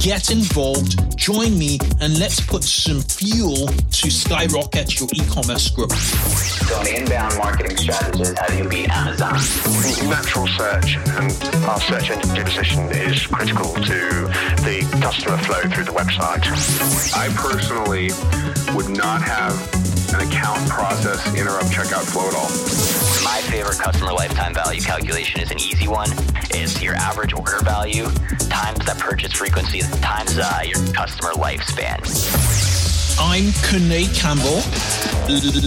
get involved, join me, and let's put some fuel to skyrocket your e-commerce growth. So an inbound marketing strategy is how do you beat Amazon? Natural search and our search engine position is critical to the customer flow through the website. I personally would not have an account process interrupt checkout flow at all. My favorite customer lifetime value calculation is an easy one. It's your average order value times that purchase frequency times your customer lifespan. I'm Kunle Campbell.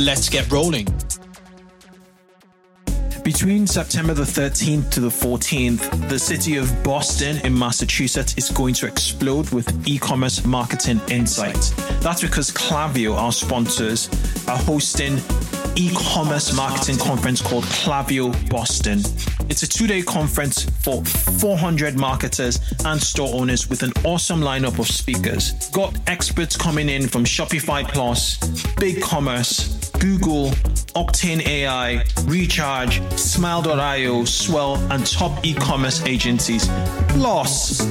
Let's get rolling. Between September the 13th to the 14th, the city of Boston in Massachusetts is going to explode with e-commerce marketing insights. That's because Klaviyo, our sponsors, are hosting e-commerce marketing conference called Klaviyo Boston. It's a two-day conference for 400 marketers and store owners with an awesome lineup of speakers. Got experts coming in from Shopify Plus, Big Commerce, Google, Octane AI, Recharge, Smile.io, Swell, and top e-commerce agencies. Plus,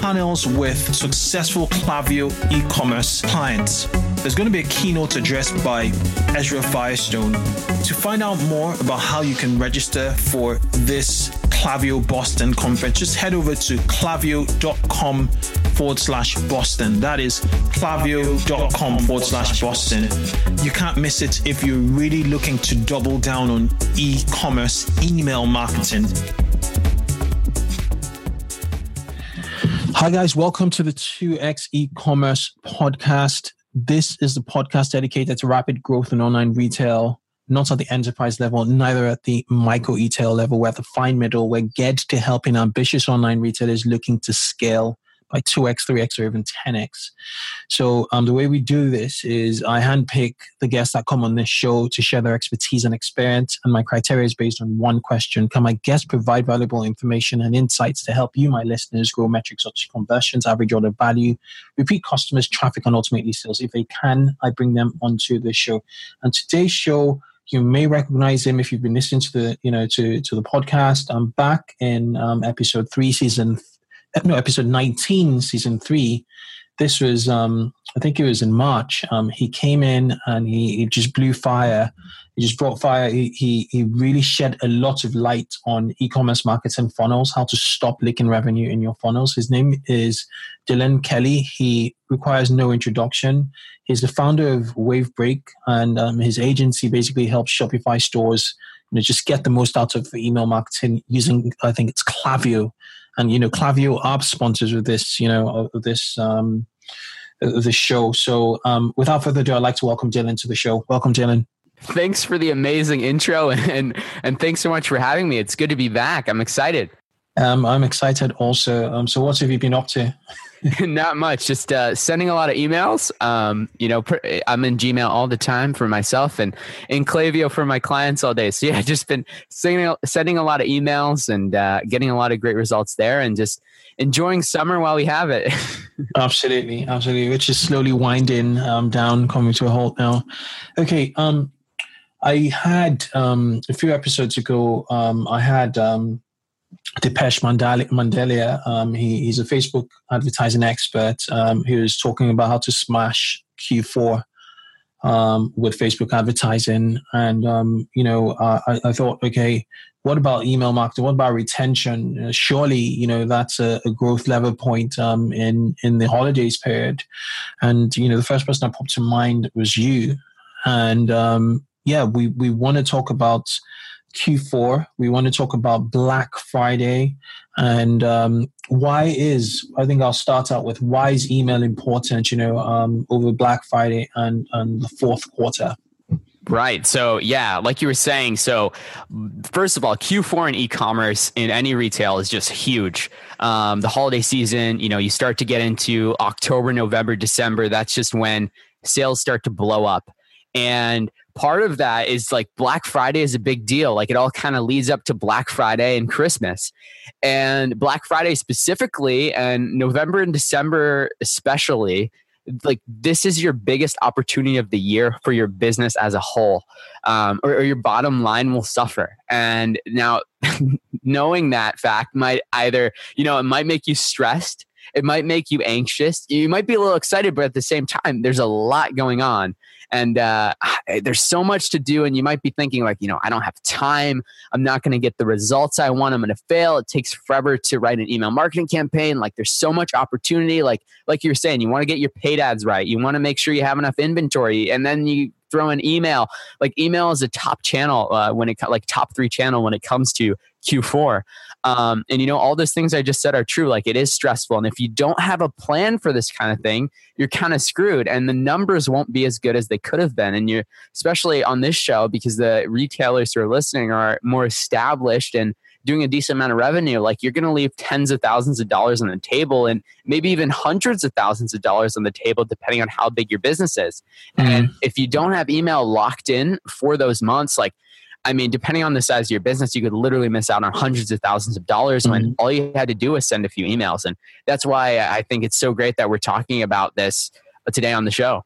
panels with successful Klaviyo e-commerce clients. There's going to be a keynote address by Ezra Firestone. To find out more about how you can register for this Klaviyo Boston conference, just head over to klaviyo.com/Boston. That is klaviyo.com/Boston. You can't miss it if you're really looking to double down on e-commerce email marketing. Hi guys, welcome to the 2X e-commerce podcast. This is the podcast dedicated to rapid growth in online retail, not at the enterprise level, neither at the micro-e-tail level. We're at the fine middle. We're geared to helping ambitious online retailers looking to scale by 2x, 3x, or even 10x. So the way we do this is I handpick the guests that come on this show to share their expertise and experience, and my criteria is based on one question. Can my guests provide valuable information and insights to help you, my listeners, grow metrics such as conversions, average order value, repeat customers, traffic, and ultimately sales? If they can, I bring them onto the show. And today's show, you may recognize him if you've been listening to the, to the podcast. I'm back in episode 19, season 3. This was, I think it was in March. He came in and he just blew fire. He just brought fire. He really shed a lot of light on e-commerce marketing funnels, how to stop leaking revenue in your funnels. His name is Dylan Kelly. He requires no introduction. He's the founder of Wavebreak, and his agency basically helps Shopify stores just get the most out of email marketing using, I think it's Klaviyo. And, Klaviyo are sponsors of this, this show. So without further ado, I'd like to welcome Dylan to the show. Welcome, Dylan. Thanks for the amazing intro and thanks so much for having me. It's good to be back. I'm excited. I'm excited also. So what have you been up to? Not much. Just sending a lot of emails. I'm in Gmail all the time for myself and in Klaviyo for my clients all day. So yeah, just been sending a lot of emails and getting a lot of great results there and just enjoying summer while we have it. Absolutely. Which is slowly winding down, coming to a halt now. Okay. I had a few episodes ago, I had... Depeche Mandelia, he's a Facebook advertising expert who is talking about how to smash Q4 with Facebook advertising. And, I thought, okay, what about email marketing? What about retention? Surely, that's a growth lever point in the holidays period. And, the first person that popped to mind was you. And, we want to talk about Q4. We want to talk about Black Friday and I'll start out with why is email important, over Black Friday and the fourth quarter. Right. So yeah, like you were saying, so first of all, Q4 in e-commerce in any retail is just huge. The holiday season, you start to get into October, November, December. That's just when sales start to blow up. And part of that is like Black Friday is a big deal. Like it all kind of leads up to Black Friday and Christmas. And Black Friday specifically, and November and December especially, like this is your biggest opportunity of the year for your business as a whole, or your bottom line will suffer. And now knowing that fact might either, you know, it might make you stressed. It might make you anxious. You might be a little excited, but at the same time, there's a lot going on. And there's so much to do. And you might be thinking like, you know, I don't have time. I'm not going to get the results I want. I'm going to fail. It takes forever to write an email marketing campaign. Like there's so much opportunity. Like you were saying, you want to get your paid ads right. You want to make sure you have enough inventory. And then you throw in email. Like email is a top channel when it like top three channel when it comes to Q4. And you know, all those things I just said are true. Like it is stressful. And if you don't have a plan for this kind of thing, you're kind of screwed and the numbers won't be as good as they could have been. And you're especially on this show because the retailers who are listening are more established and doing a decent amount of revenue. Like you're going to leave tens of thousands of dollars on the table and maybe even hundreds of thousands of dollars on the table, depending on how big your business is. Mm-hmm. And if you don't have email locked in for those months, like, I mean, depending on the size of your business, you could literally miss out on hundreds of thousands of dollars when all you had to do was send a few emails. And that's why I think it's so great that we're talking about this today on the show.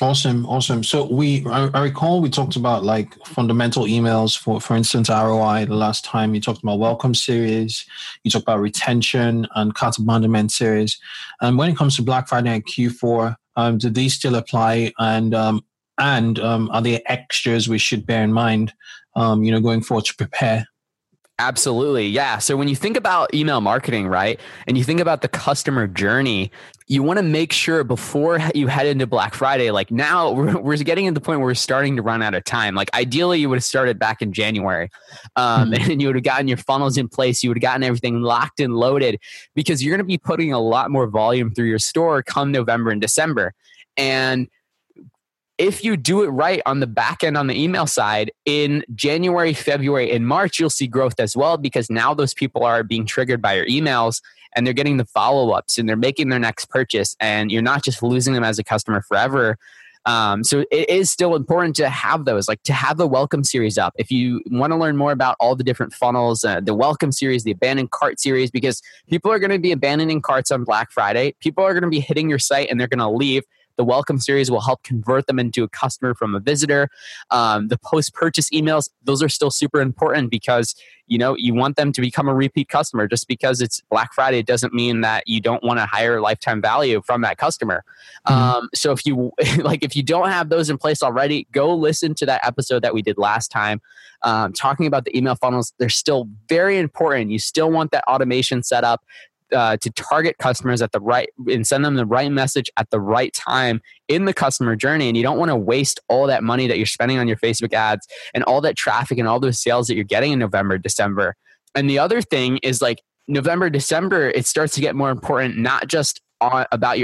Awesome. Awesome. So I recall we talked about like fundamental emails for instance, ROI the last time. You talked about welcome series, you talked about retention and cart abandonment series. And when it comes to Black Friday and Q4, do these still apply? And are there extras we should bear in mind, you know, going forward to prepare? Absolutely. Yeah. So when you think about email marketing, right, and you think about the customer journey, you want to make sure before you head into Black Friday, like now we're getting to the point where we're starting to run out of time. Like ideally you would have started back in January and you would have gotten your funnels in place. You would have gotten everything locked and loaded because you're going to be putting a lot more volume through your store come November and December. And if you do it right on the back end on the email side, in January, February, and March, you'll see growth as well because now those people are being triggered by your emails and they're getting the follow-ups and they're making their next purchase and you're not just losing them as a customer forever. So it is still important to have those, like to have the welcome series up. If you want to learn more about all the different funnels, the welcome series, the abandoned cart series, because people are going to be abandoning carts on Black Friday. People are going to be hitting your site and they're going to leave. The welcome series will help convert them into a customer from a visitor. The post-purchase emails, those are still super important because, you know, you want them to become a repeat customer. Just because it's Black Friday doesn't mean that you don't want a higher lifetime value from that customer. So if you don't have those in place already, go listen to that episode that we did last time talking about the email funnels. They're still very important. You still want that automation set up to target customers at the right and send them the right message at the right time in the customer journey. And you don't want to waste all that money that you're spending on your Facebook ads and all that traffic and all those sales that you're getting in November, December. And the other thing is like November, December, it starts to get more important, not just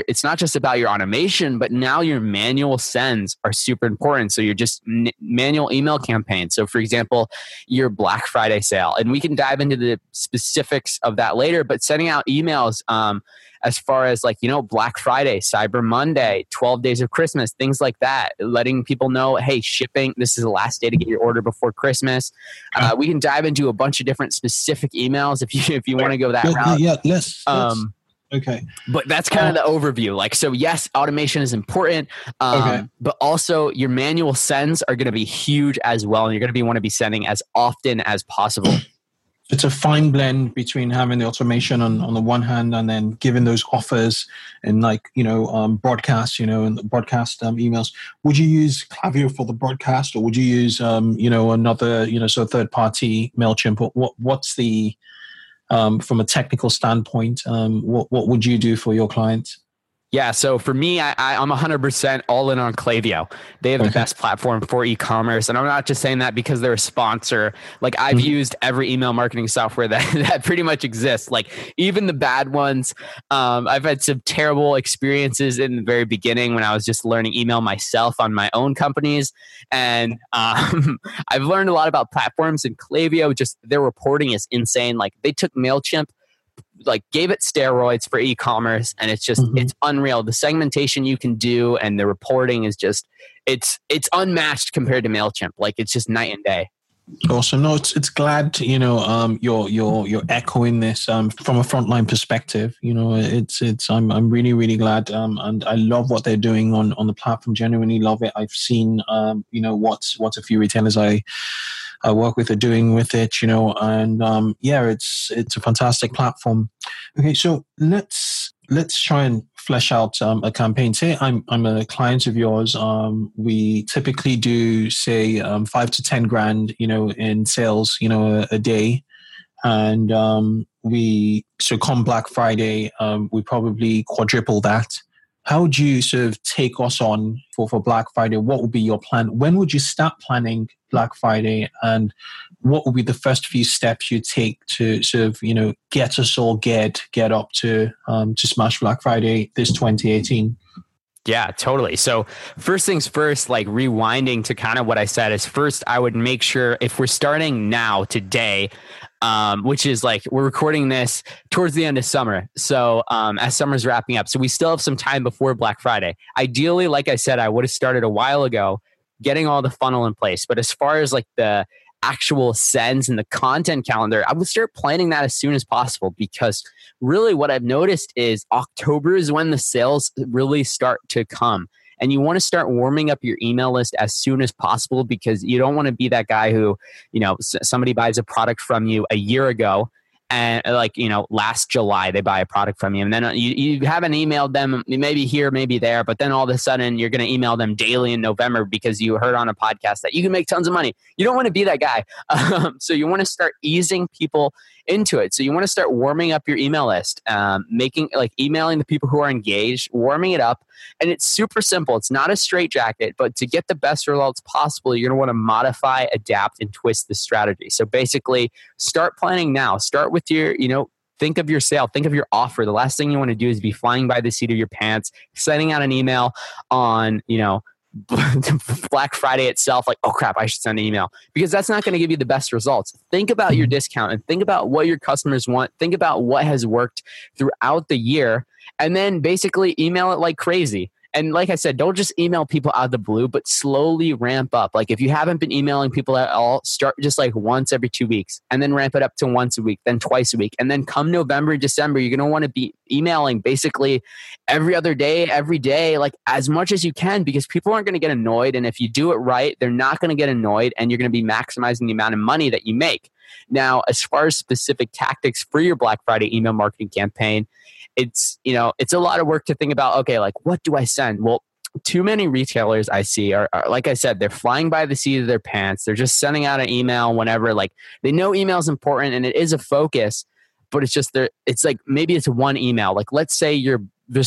it's not just about your automation, but now your manual sends are super important. So you're just manual email campaigns. So for example, your Black Friday sale, and we can dive into the specifics of that later, but sending out emails, as far as like, you know, Black Friday, Cyber Monday, 12 days of Christmas, things like that, letting people know, hey, shipping, this is the last day to get your order before Christmas. We can dive into a bunch of different specific emails if you want to go that route. Yeah, let's. Okay. But that's kind of the overview. Like, so yes, automation is important, but also your manual sends are going to be huge as well. And you're going to want to be sending as often as possible. It's a fine blend between having the automation on the one hand and then giving those offers and like, you know, broadcasts, you know, and the broadcast emails. Would you use Klaviyo for the broadcast or would you use, you know, another, you know, so third party MailChimp? Or what's the... from a technical standpoint, what would you do for your clients? Yeah. So for me, I'm 100% all in on Klaviyo. They have the best platform for e-commerce. And I'm not just saying that because they're a sponsor. Like I've used every email marketing software that pretty much exists. Like even the bad ones. I've had some terrible experiences in the very beginning when I was just learning email myself on my own companies. And I've learned a lot about platforms and Klaviyo, just their reporting is insane. Like they took MailChimp, like gave it steroids for e-commerce, and it's just it's unreal. The segmentation you can do and the reporting is just it's unmatched compared to MailChimp. Like it's just night and day. Awesome. No, it's glad, you know, you're echoing this from a frontline perspective. You know, it's I'm really, really glad. And I love what they're doing on the platform. Genuinely love it. I've seen you know, what a few retailers I work with are doing with it, you know, and yeah, it's a fantastic platform. Okay, so let's try and flesh out a campaign. Say I'm a client of yours. We typically do say 5 to 10 grand, you know, in sales, you know, a day, and so come Black Friday, we probably quadruple that. How would you sort of take us on for Black Friday? What would be your plan? When would you start planning Black Friday? And what would be the first few steps you take to sort of, you know, get us all get up to smash Black Friday this 2018? Yeah, totally. So first things first, like rewinding to kind of what I said is first, I would make sure if we're starting now today, which is like, we're recording this towards the end of summer. So as summer's wrapping up, so we still have some time before Black Friday. Ideally, like I said, I would have started a while ago getting all the funnel in place. But as far as like the actual sends and the content calendar, I would start planning that as soon as possible, because really what I've noticed is October is when the sales really start to come. And you want to start warming up your email list as soon as possible, because you don't want to be that guy who, you know, somebody buys a product from you a year ago, and like, you know, last July they buy a product from you, and then you haven't emailed them, maybe here, maybe there, but then all of a sudden you're going to email them daily in November because you heard on a podcast that you can make tons of money. You don't want to be that guy. So you want to start easing people into it. So you want to start warming up your email list, emailing the people who are engaged, warming it up. And it's super simple. It's not a straitjacket, but to get the best results possible, you're going to want to modify, adapt, and twist the strategy. So basically, start planning now. Start with your, you know, think of your sale, think of your offer. The last thing you want to do is be flying by the seat of your pants, sending out an email on, you know, Black Friday itself, like, oh crap, I should send an email, because that's not going to give you the best results. Think about your discount and think about what your customers want. Think about what has worked throughout the year, and then basically email it like crazy. And like I said, don't just email people out of the blue, but slowly ramp up. Like if you haven't been emailing people at all, start just like once every 2 weeks, and then ramp it up to once a week, then twice a week. And then come November, December, you're going to want to be emailing basically every other day, every day, like as much as you can, because people aren't going to get annoyed. And if you do it right, they're not going to get annoyed, and you're going to be maximizing the amount of money that you make. Now, as far as specific tactics for your Black Friday email marketing campaign, it's, you know, it's a lot of work to think about, okay, like what do I send? Well, too many retailers I see are, like I said, they're flying by the seat of their pants. They're just sending out an email whenever, like they know email is important and it is a focus, but it's just there. It's like, maybe it's one email. Like let's say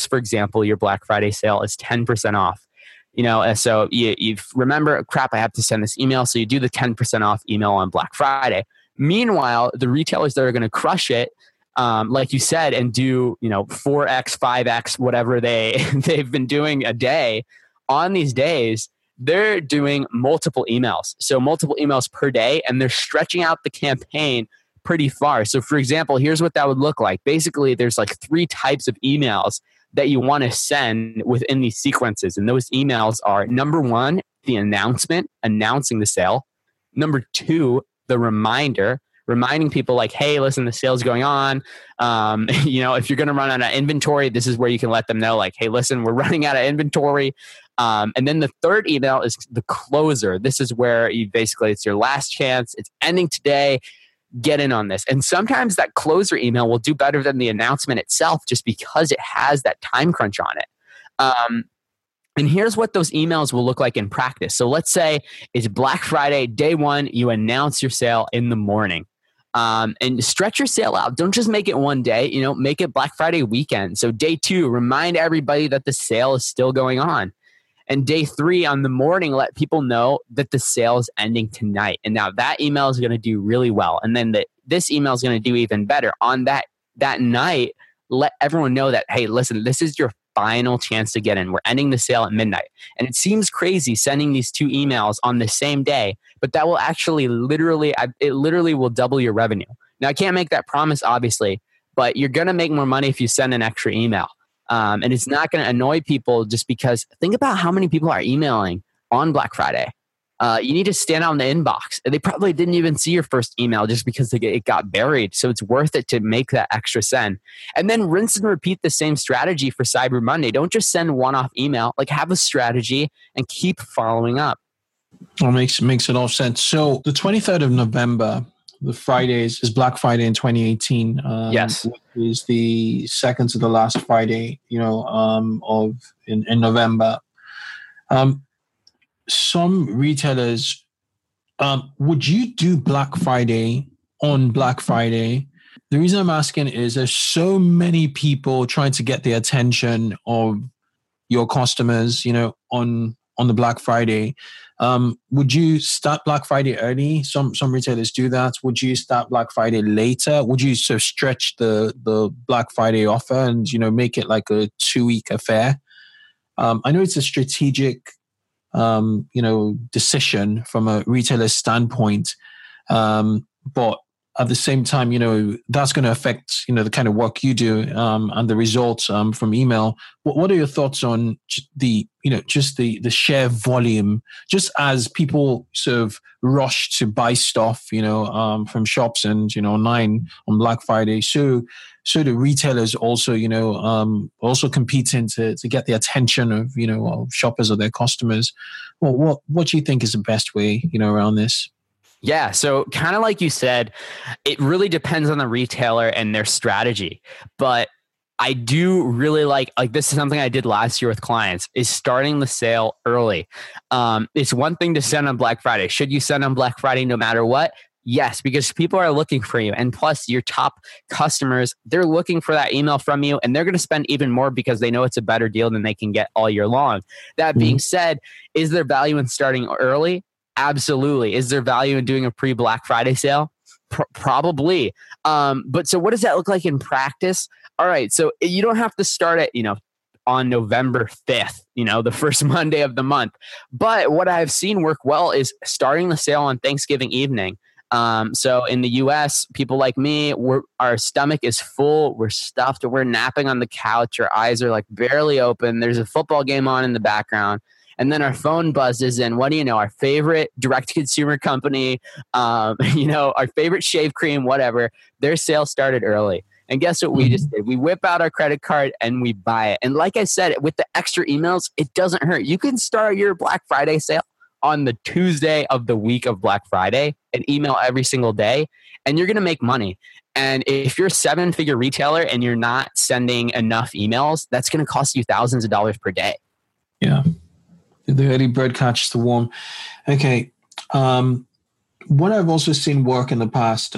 for example, your Black Friday sale is 10% off. You know, so you remember, crap, I have to send this email. So you do the 10% off email on Black Friday. Meanwhile, the retailers that are going to crush it, like you said, and do, you know, 4X, 5X, whatever they've been doing a day on these days, they're doing multiple emails. So multiple emails per day, and they're stretching out the campaign pretty far. So for example, here's what that would look like. Basically, there's like 3 types of emails that you want to send within these sequences. And those emails are, number 1, the announcement, announcing the sale. Number 2, the reminder, reminding people like, hey, listen, the sale's going on. You know, if you're going to run out of inventory, this is where you can let them know like, hey, listen, we're running out of inventory. And then the 3rd email is the closer. This is where you basically, it's your last chance. It's ending today. Get in on this. And sometimes that closer email will do better than the announcement itself, just because it has that time crunch on it. And here's what those emails will look like in practice. So let's say it's Black Friday, day 1, you announce your sale in the morning. And stretch your sale out. Don't just make it one day, you know, make it Black Friday weekend. So day 2, remind everybody that the sale is still going on. And day 3 on the morning, let people know that the sale is ending tonight. And now that email is going to do really well. And then this email is going to do even better. On that night, let everyone know that, hey, listen, this is your final chance to get in. We're ending the sale at midnight. And it seems crazy sending these 2 emails on the same day, but that will actually literally will double your revenue. Now, I can't make that promise, obviously, but you're going to make more money if you send an extra email. And it's not going to annoy people just because think about how many people are emailing on Black Friday. You need to stand out in the inbox. They probably didn't even see your first email just because it got buried. So it's worth it to make that extra send. And then rinse and repeat the same strategy for Cyber Monday. Don't just send one-off email. Like have a strategy and keep following up. Well, makes it all sense. So the 23rd of November, the Fridays, is Black Friday in 2018. Yes. Which is the second to the last Friday, in November. Some retailers, would you do Black Friday on Black Friday? The reason I'm asking is there's so many people trying to get the attention of your customers, on the Black Friday. Would you start Black Friday early? Some retailers do that. Would you start Black Friday later? Would you sort of stretch the Black Friday offer and, make it like a 2-week affair? I know it's a strategic decision from a retailer's standpoint. But at the same time, that's going to affect, the kind of work you do, and the results, from email. What are your thoughts on the share volume, just as people sort of rush to buy stuff, from shops and, online on Black Friday. So the retailers also, also competing to get the attention of, of shoppers or their customers. Well, what do you think is the best way, around this? Yeah. So kind of like you said, it really depends on the retailer and their strategy. But I do really like this is something I did last year with clients, is starting the sale early. It's one thing to send on Black Friday. Should you send on Black Friday no matter what? Yes, because people are looking for you. And plus your top customers, they're looking for that email from you and they're going to spend even more because they know it's a better deal than they can get all year long. That being said, is there value in starting early? Absolutely. Is there value in doing a pre-Black Friday sale? Probably. But so what does that look like in practice? All right. So you don't have to start at, on November 5th, the first Monday of the month. But what I've seen work well is starting the sale on Thanksgiving evening. So in the US, people like me, our stomach is full, we're stuffed, we're napping on the couch, our eyes are like barely open, there's a football game on in the background, and then our phone buzzes in. What do you know? Our favorite direct-to-consumer company, our favorite shave cream, whatever, their sale started early. And guess what we just did? We whip out our credit card and we buy it. And like I said, with the extra emails, it doesn't hurt. You can start your Black Friday sale on the Tuesday of the week of Black Friday and email every single day, and you're going to make money. And if you're a 7-figure retailer and you're not sending enough emails, that's going to cost you thousands of dollars per day. Yeah. The early bird catches the worm. Okay. What I've also seen work in the past,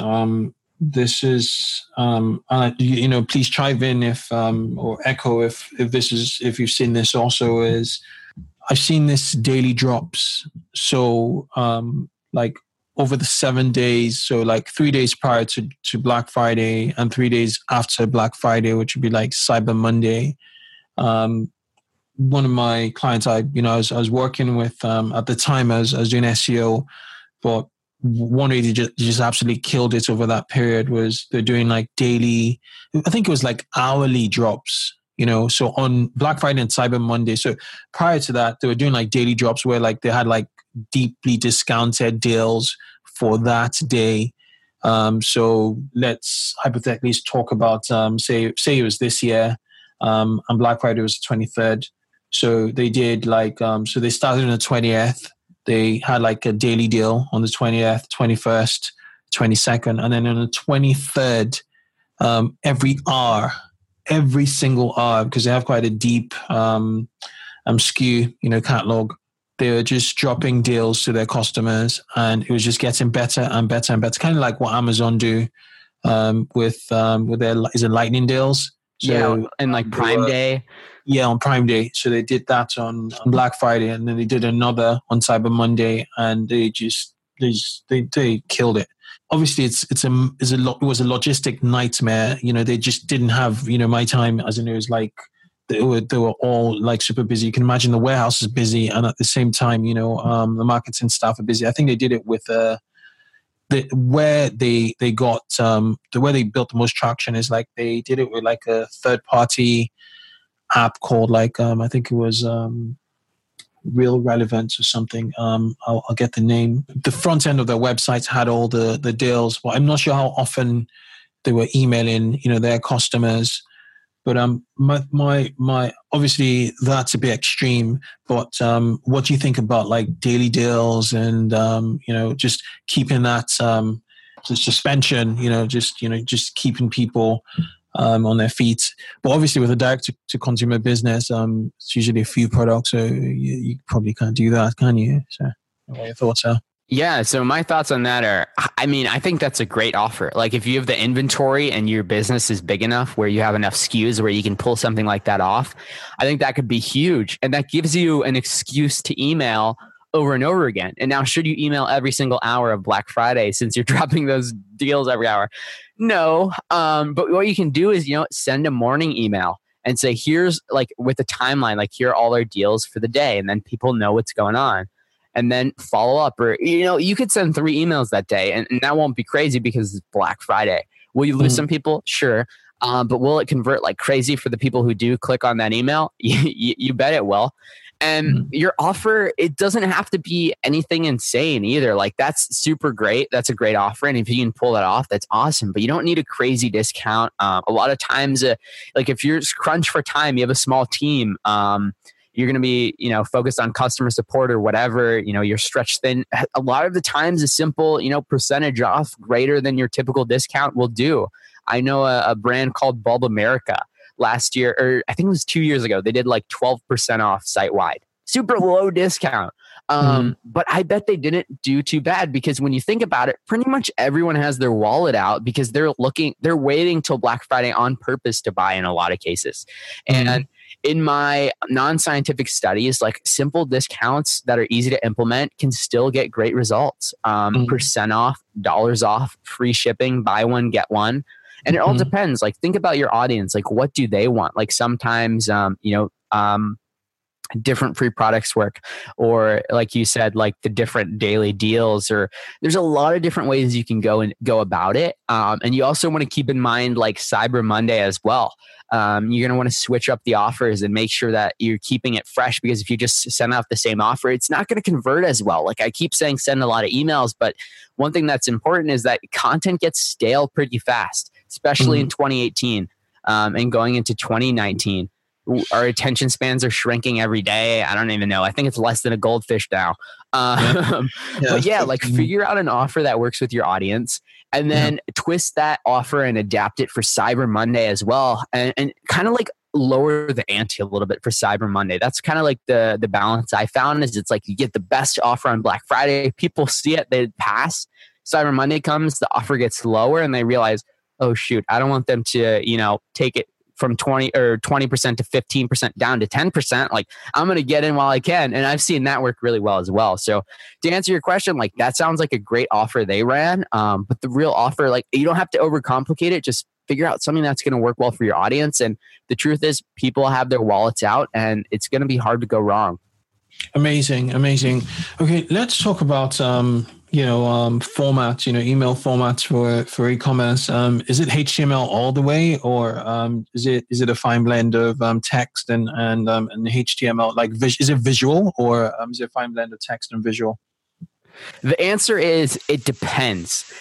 this is, please chime in or echo if you've seen this also, is I've seen this daily drops. So like over the 7 days, so like 3 days prior to Black Friday and 3 days after Black Friday, which would be like Cyber Monday. One of my clients I was working with at the time, I was doing SEO, but one lady just absolutely killed it over that period was they're doing like daily, I think it was like hourly drops. So on Black Friday and Cyber Monday. So prior to that, they were doing like daily drops where like they had like deeply discounted deals for that day. So let's hypothetically talk about, say it was this year, and Black Friday was the 23rd. So they did like, so they started on the 20th. They had like a daily deal on the 20th, 21st, 22nd. And then on the 23rd, every single hour, because they have quite a deep skew, catalog, they were just dropping deals to their customers, and it was just getting better and better and better. Kind of like what Amazon do with their lightning deals. So yeah, and like Prime Day. Yeah, on Prime Day. So they did that on Black Friday, and then they did another on Cyber Monday, and they killed it. Obviously, it was a logistic nightmare. They just didn't have, my time, as in it was like they were all like super busy. You can imagine the warehouse is busy, and at the same time, the marketing staff are busy. I think they did it with where they built the most traction is like they did it with like a third party app called like I think it was Real Relevance or something. I'll get the name. The front end of their websites had all the deals, but I'm not sure how often they were emailing, you know, their customers. But my obviously that's a bit extreme. But what do you think about like daily deals and you know, just keeping that the suspension, just keeping people on their feet? But obviously with a direct to consumer business, it's usually a few products, so you probably can't do that, can you? So what are your thoughts are? Yeah. So my thoughts on that are, I mean, I think that's a great offer. Like if you have the inventory and your business is big enough where you have enough SKUs where you can pull something like that off, I think that could be huge. And that gives you an excuse to email over and over again. And now should you email every single hour of Black Friday since you're dropping those deals every hour? No. But what you can do is, send a morning email and say, here's like with a timeline, like here are all our deals for the day. And then people know what's going on. And then follow up, or you could send 3 emails that day, and that won't be crazy because it's Black Friday. Will you lose some people? Sure. But will it convert like crazy for the people who do click on that email? You bet it will. And your offer, it doesn't have to be anything insane either. Like that's super great. That's a great offer. And if you can pull that off, that's awesome. But you don't need a crazy discount. A lot of times, like if you're crunched for time, you have a small team, you're going to be, focused on customer support or whatever, you're stretched thin. A lot of the times a simple, percentage off greater than your typical discount will do. I know a brand called Bulb America last year, or I think it was 2 years ago, they did like 12% off site-wide. Super low discount. But I bet they didn't do too bad because when you think about it, pretty much everyone has their wallet out because they're waiting till Black Friday on purpose to buy in a lot of cases. And in my non-scientific studies, like simple discounts that are easy to implement can still get great results. Percent off, dollars off, free shipping, buy one, get one. And it all depends. Like think about your audience. Like what do they want? Like sometimes, different free products work, or like you said, like the different daily deals, or there's a lot of different ways you can go about it. And you also want to keep in mind like Cyber Monday as well. You're going to want to switch up the offers and make sure that you're keeping it fresh, because if you just send out the same offer, it's not going to convert as well. Like I keep saying, send a lot of emails, but one thing that's important is that content gets stale pretty fast, especially in 2018 and going into 2019. Our attention spans are shrinking every day. I don't even know. I think it's less than a goldfish now. But yeah, like figure out an offer that works with your audience and then twist that offer and adapt it for Cyber Monday as well. And kind of like lower the ante a little bit for Cyber Monday. That's kind of like the balance I found is it's like you get the best offer on Black Friday. People see it, they pass. Cyber Monday comes, the offer gets lower and they realize, oh shoot, I don't want them to, take it from 20% to 15% down to 10%, like I'm going to get in while I can. And I've seen that work really well as well. So to answer your question, like that sounds like a great offer they ran. But the real offer, like you don't have to overcomplicate it. Just figure out something that's going to work well for your audience. And the truth is people have their wallets out and it's going to be hard to go wrong. Amazing. Okay. Let's talk about, formats, email formats for e-commerce. Is it HTML all the way, or is it a fine blend of text and HTML? Like, is it visual, or is it a fine blend of text and visual? The answer is it depends.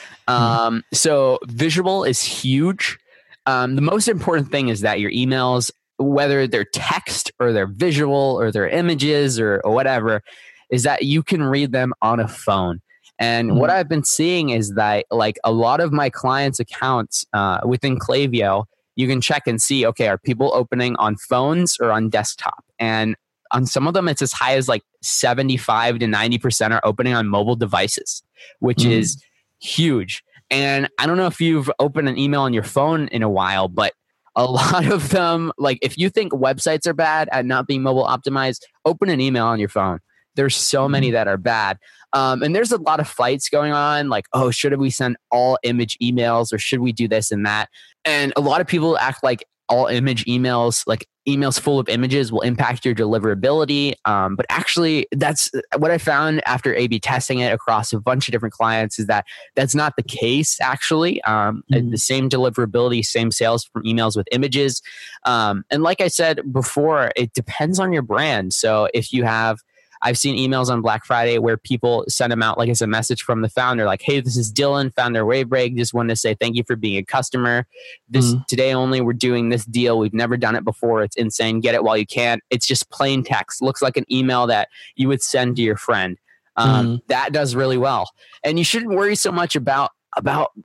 So visual is huge. The most important thing is that your emails, whether they're text or they're visual or they're images or whatever, is that you can read them on a phone. And what I've been seeing is that like a lot of my clients' accounts within Klaviyo, you can check and see, okay, are people opening on phones or on desktop? And on some of them, it's as high as like 75 to 90% are opening on mobile devices, which is huge. And I don't know if you've opened an email on your phone in a while, but a lot of them, like if you think websites are bad at not being mobile optimized, open an email on your phone. There's so many that are bad. And there's a lot of fights going on, like, oh, should we send all image emails or should we do this and that? And a lot of people act like all image emails, like emails full of images, will impact your deliverability. But actually, that's what I found after A/B testing it across a bunch of different clients, is that that's not the case, actually. The same deliverability, same sales from emails with images. And like I said before, it depends on your brand. So if you have, I've seen emails on Black Friday where people send them out like as a message from the founder, like, hey, this is Dylan, founder of Wavebreak. Just wanted to say thank you for being a customer. This today only, we're doing this deal. We've never done it before. It's insane. Get it while you can. It's just plain text. Looks like an email that you would send to your friend. That does really well. And you shouldn't worry so much about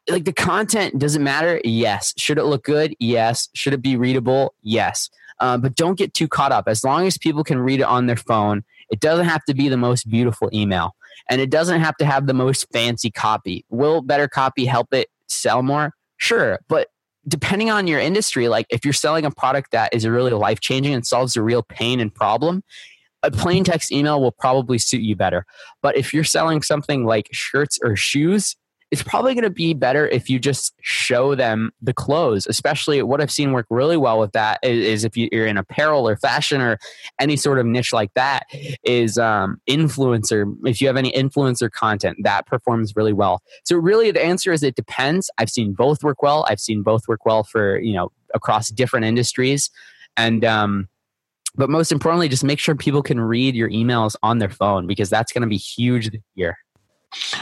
like the content. Does it matter? Yes. Should it look good? Yes. Should it be readable? Yes. But don't get too caught up. As long as people can read it on their phone, it doesn't have to be the most beautiful email, and it doesn't have to have the most fancy copy. Will better copy help it sell more? Sure. But depending on your industry, like if you're selling a product that is really life-changing and solves a real pain and problem, a plain text email will probably suit you better. But if you're selling something like shirts or shoes, it's probably going to be better if you just show them the clothes. Especially what I've seen work really well with that is if you're in apparel or fashion or any sort of niche like that, is influencer. If you have any influencer content, that performs really well. So really the answer is it depends. I've seen both work well. I've seen both work well for, you know, across different industries. And, but most importantly, just make sure people can read your emails on their phone, because that's going to be huge this year.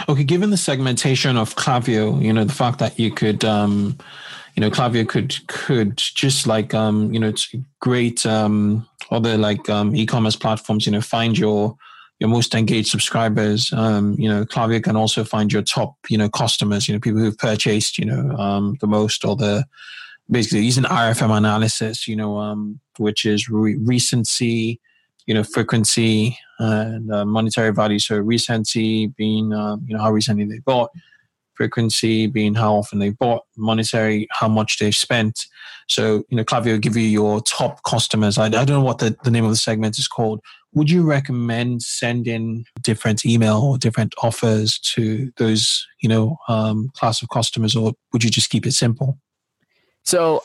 Okay, given the segmentation of Klaviyo, you know, the fact that you could, you know, Klaviyo could just like, you know, great other like e-commerce platforms, you know, find your most engaged subscribers. You know, Klaviyo can also find your top, you know, customers, you know, people who've purchased, you know, the most, or the basically using RFM analysis, you know, which is recency, you know, frequency, and monetary value. So recency being, you know, how recently they bought, frequency being how often they bought, monetary, how much they've spent. So, you know, Klaviyo will give you your top customers. I don't know what the name of the segment is called. Would you recommend sending different email or different offers to those, you know, class of customers, or would you just keep it simple? So,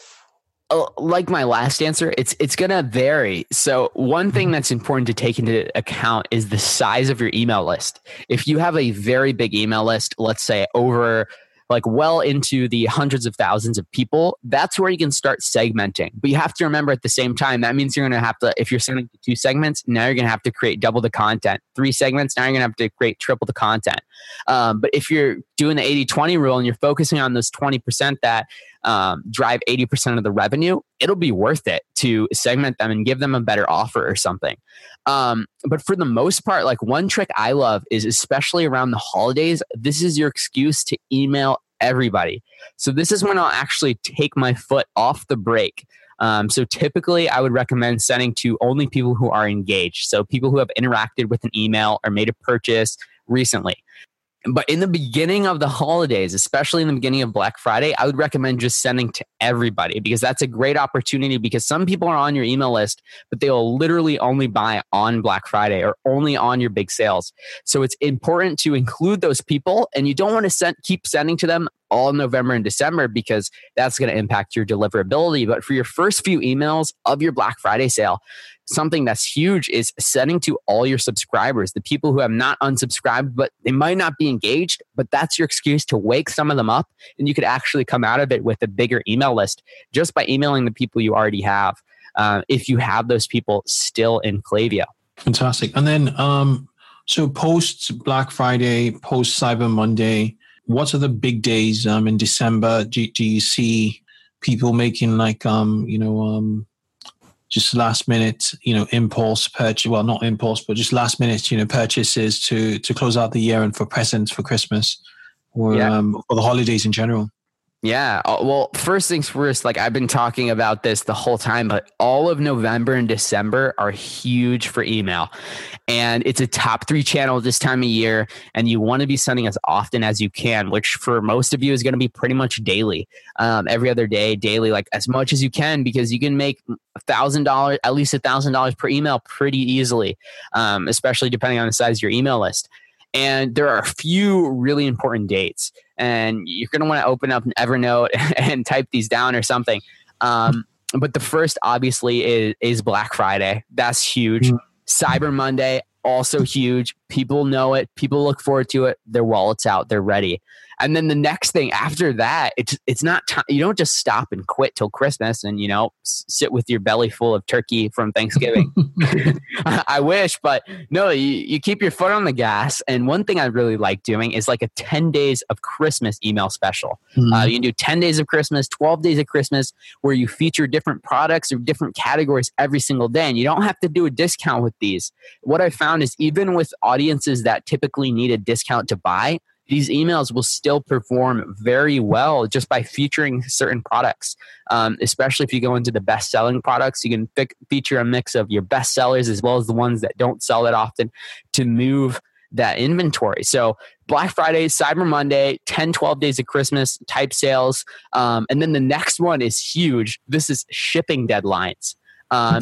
like my last answer, it's going to vary. So one thing that's important to take into account is the size of your email list. If you have a very big email list, let's say over like well into the hundreds of thousands of people, that's where you can start segmenting. But you have to remember at the same time, that means you're going to have to, if you're sending to 2 segments, now you're going to have to create double the content. 3 segments, now you're going to have to create triple the content. But if you're doing the 80-20 rule and you're focusing on those 20% that drive 80% of the revenue, it'll be worth it to segment them and give them a better offer or something. But for the most part, like one trick I love is, especially around the holidays, this is your excuse to email everybody. So this is when I'll actually take my foot off the brake. So typically I would recommend sending to only people who are engaged. So people who have interacted with an email or made a purchase recently. But in the beginning of the holidays, especially in the beginning of Black Friday, I would recommend just sending to everybody, because that's a great opportunity, because some people are on your email list, but they will literally only buy on Black Friday or only on your big sales. So it's important to include those people, and you don't want to keep sending to them all November and December, because that's going to impact your deliverability. But for your first few emails of your Black Friday sale, something that's huge is sending to all your subscribers, the people who have not unsubscribed, but they might not be engaged, but that's your excuse to wake some of them up, and you could actually come out of it with a bigger email list just by emailing the people you already have, if you have those people still in Klaviyo. Fantastic. And then, so post Black Friday, post Cyber Monday, what are the big days in December? Do you see people making like, you know, just last minute, you know, impulse purchase? Well, not impulse, but just last minute, you know, purchases to close out the year and for presents for Christmas, or or the holidays in general. Yeah. Well, first things first, like I've been talking about this the whole time, but all of November and December are huge for email, and it's a top 3 channel this time of year. And you want to be sending as often as you can, which for most of you is going to be pretty much daily, every other day, daily, like as much as you can, because you can make $1,000, at least $1,000 per email pretty easily, especially depending on the size of your email list. And there are a few really important dates, and you're going to want to open up Evernote and type these down or something. But the first, obviously, is Black Friday. That's huge. Cyber Monday, also huge. People know it. People look forward to it. Their wallet's out. They're ready. And then the next thing after that, it's not time. You don't just stop and quit till Christmas and, you know, sit with your belly full of turkey from Thanksgiving. I wish, but no, you keep your foot on the gas. And one thing I really like doing is like a 10 days of Christmas email special. You can do 10 days of Christmas, 12 days of Christmas, where you feature different products or different categories every single day. And you don't have to do a discount with these. What I found is even with audiences that typically need a discount to buy, these emails will still perform very well just by featuring certain products, especially if you go into the best-selling products. You can feature a mix of your best sellers as well as the ones that don't sell that often to move that inventory. So Black Friday, Cyber Monday, 10, 12 days of Christmas type sales. And then the next one is huge. This is shipping deadlines.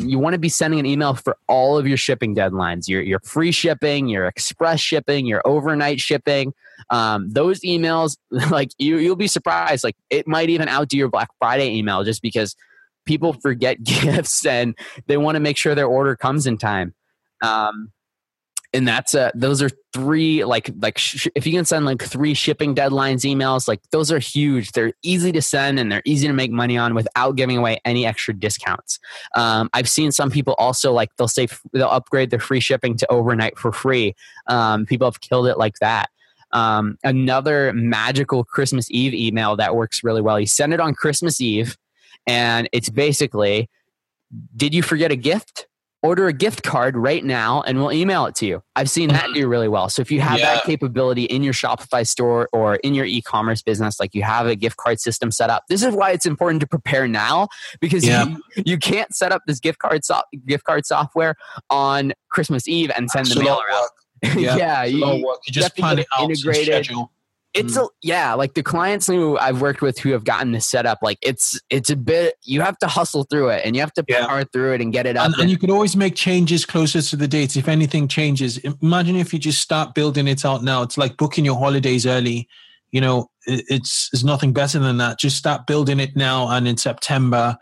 You want to be sending an email for all of your shipping deadlines, your free shipping, your express shipping, your overnight shipping. Those emails, like you'll be surprised. Like it might even outdo your Black Friday email just because people forget gifts and they want to make sure their order comes in time. And those are three, if you can send like three shipping deadlines emails, like those are huge. They're easy to send and they're easy to make money on without giving away any extra discounts. I've seen some people also like they'll upgrade their free shipping to overnight for free. People have killed it like that. Another magical Christmas Eve email that works really well. You send it on Christmas Eve and it's basically, did you forget a gift? Order a gift card right now and we'll email it to you. I've seen that do really well. So if you have that capability in your Shopify store or in your e-commerce business, like you have a gift card system set up, this is why it's important to prepare now because you can't set up this gift card software on Christmas Eve and send the mailer out. You just plan it out, schedule. Like the clients who I've worked with who have gotten this set up, like it's a bit, you have to hustle through it and you have to power through it and get it up. And you can always make changes closer to the dates. If anything changes, imagine if you just start building it out now. It's like booking your holidays early. You know, it's nothing better than that. Just start building it now and in September.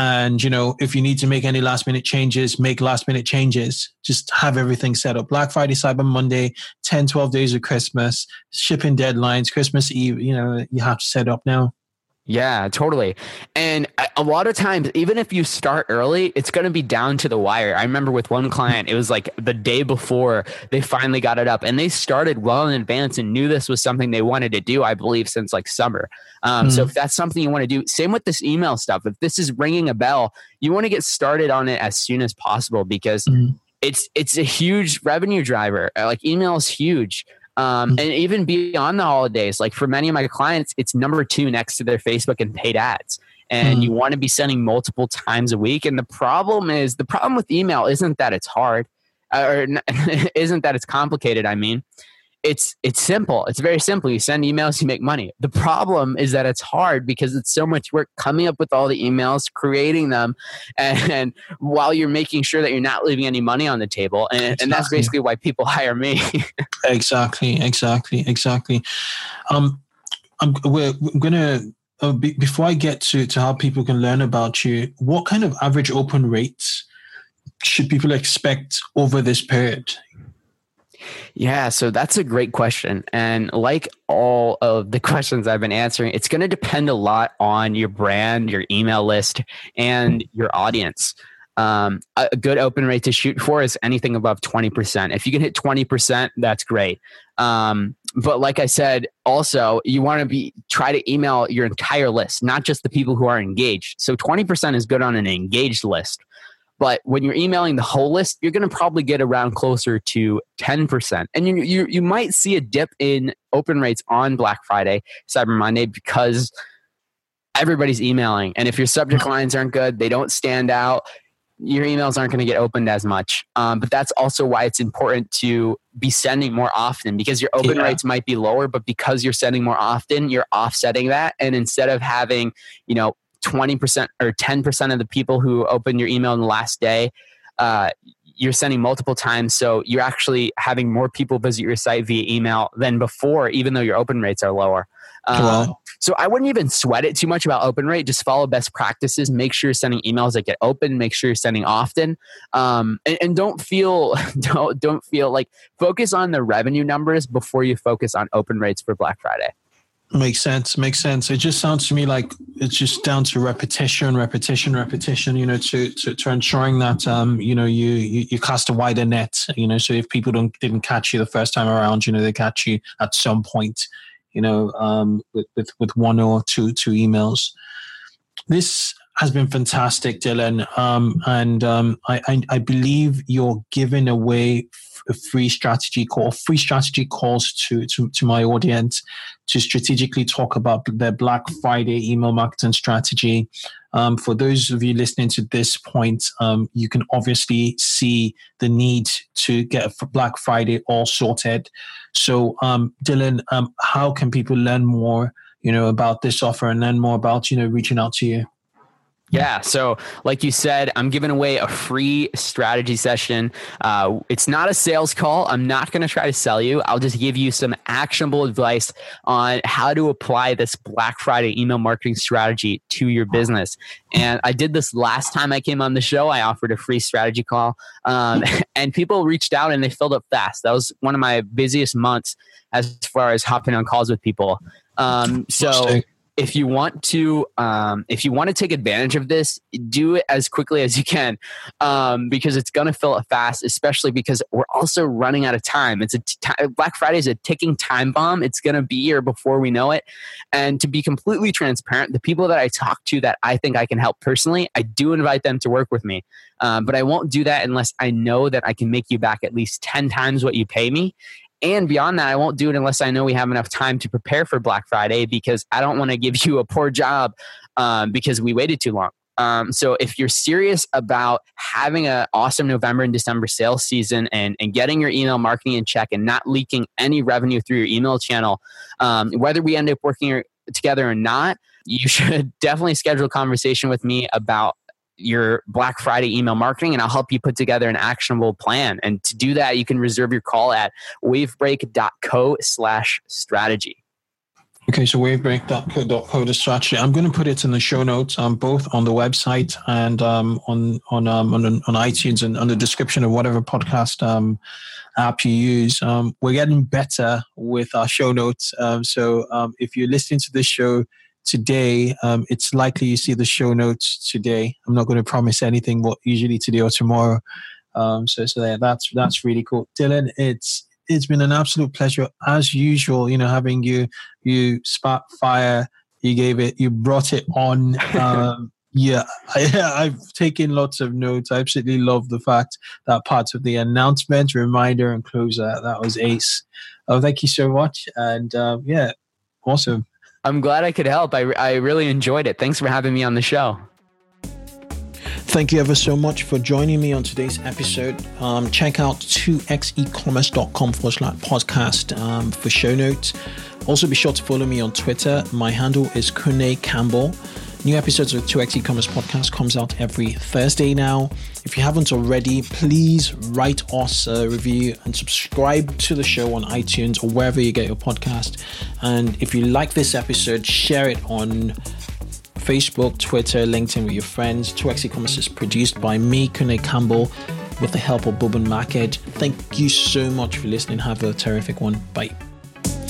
And, you know, if you need to make any last minute changes, make last minute changes. Just have everything set up. Black Friday, Cyber Monday, 10, 12 days of Christmas, shipping deadlines, Christmas Eve, you know, you have to set up now. Yeah, totally. And a lot of times, even if you start early, it's going to be down to the wire. I remember with one client, it was like the day before they finally got it up and they started well in advance and knew this was something they wanted to do, I believe, since like summer. So if that's something you want to do, same with this email stuff. If this is ringing a bell, you want to get started on it as soon as possible because it's a huge revenue driver. Like email is huge. And even beyond the holidays, like for many of my clients, it's number 2 next to their Facebook and paid ads. And you want to be sending multiple times a week. And the problem with email isn't that it's hard or isn't that it's complicated. I mean, it's simple. It's very simple. You send emails, you make money. The problem is that it's hard because it's so much work coming up with all the emails, creating them. And while you're making sure that you're not leaving any money on the table. And that's basically why people hire me. Exactly. Before I get to how people can learn about you, what kind of average open rates should people expect over this period? Yeah, so that's a great question. And like all of the questions I've been answering, it's going to depend a lot on your brand, your email list, and your audience. A good open rate to shoot for is anything above 20%. If you can hit 20%, that's great. But like I said, also you want to try to email your entire list, not just the people who are engaged. So 20% is good on an engaged list. But when you're emailing the whole list, you're going to probably get around closer to 10%. And you might see a dip in open rates on Black Friday, Cyber Monday, because everybody's emailing. And if your subject lines aren't good, they don't stand out, your emails aren't going to get opened as much. But that's also why it's important to be sending more often, because your open rates might be lower, but because you're sending more often, you're offsetting that. And instead of having, you know, 20% or 10% of the people who opened your email in the last day, you're sending multiple times. So you're actually having more people visit your site via email than before, even though your open rates are lower. So I wouldn't even sweat it too much about open rate. Just follow best practices. Make sure you're sending emails that get open. Make sure you're sending often. And don't feel like, focus on the revenue numbers before you focus on open rates for Black Friday. Makes sense. It just sounds to me like it's just down to repetition, to ensuring that, you cast a wider net, so if people didn't catch you the first time around, they catch you at some point, with one or two emails. This has been fantastic, Dylan. I believe you're giving away a free strategy calls to my audience to strategically talk about their Black Friday email marketing strategy. For those of you listening to this point, you can obviously see the need to get Black Friday all sorted. So, Dylan, how can people learn more, about this offer and learn more about, reaching out to you? Yeah. So like you said, I'm giving away a free strategy session. It's not a sales call. I'm not going to try to sell you. I'll just give you some actionable advice on how to apply this Black Friday email marketing strategy to your business. And I did this last time I came on the show. I offered a free strategy call, and people reached out and they filled up fast. That was one of my busiest months as far as hopping on calls with people. So If you want to take advantage of this, do it as quickly as you can, because it's going to fill up fast, especially because we're also running out of time. Black Friday is a ticking time bomb. It's going to be here before we know it. And to be completely transparent, the people that I talk to that I think I can help personally, I do invite them to work with me. But I won't do that unless I know that I can make you back at least 10 times what you pay me. And beyond that, I won't do it unless I know we have enough time to prepare for Black Friday, because I don't want to give you a poor job because we waited too long. So if you're serious about having an awesome November and December sales season and getting your email marketing in check and not leaking any revenue through your email channel, whether we end up working together or not, you should definitely schedule a conversation with me about your Black Friday email marketing, and I'll help you put together an actionable plan. And to do that, you can reserve your call at wavebreak.co/strategy. Okay, so wavebreak.co/strategy. I'm going to put it in the show notes, both on the website and on iTunes and on the description of whatever podcast app you use. We're getting better with our show notes. So if you're listening to this show today, it's likely you see the show notes today. I'm not going to promise anything, but usually today or tomorrow. That's really cool, Dylan. It's been an absolute pleasure as usual. Having you spat fire, you brought it on. Yeah, I've taken lots of notes. I absolutely love the fact that parts of the announcement, reminder, and closer, that was ace. Oh, thank you so much, and awesome. I'm glad I could help. I really enjoyed it. Thanks for having me on the show. Thank you ever so much for joining me on today's episode. Check out 2xecommerce.com/podcast for show notes. Also be sure to follow me on Twitter. My handle is Kunle Campbell. New episodes of 2X E-Commerce Podcast comes out every Thursday now. If you haven't already, please write us a review and subscribe to the show on iTunes or wherever you get your podcast. And if you like this episode, share it on Facebook, Twitter, LinkedIn with your friends. 2X E-Commerce is produced by me, Kunle Campbell, with the help of Bulb America. Thank you so much for listening. Have a terrific one. Bye.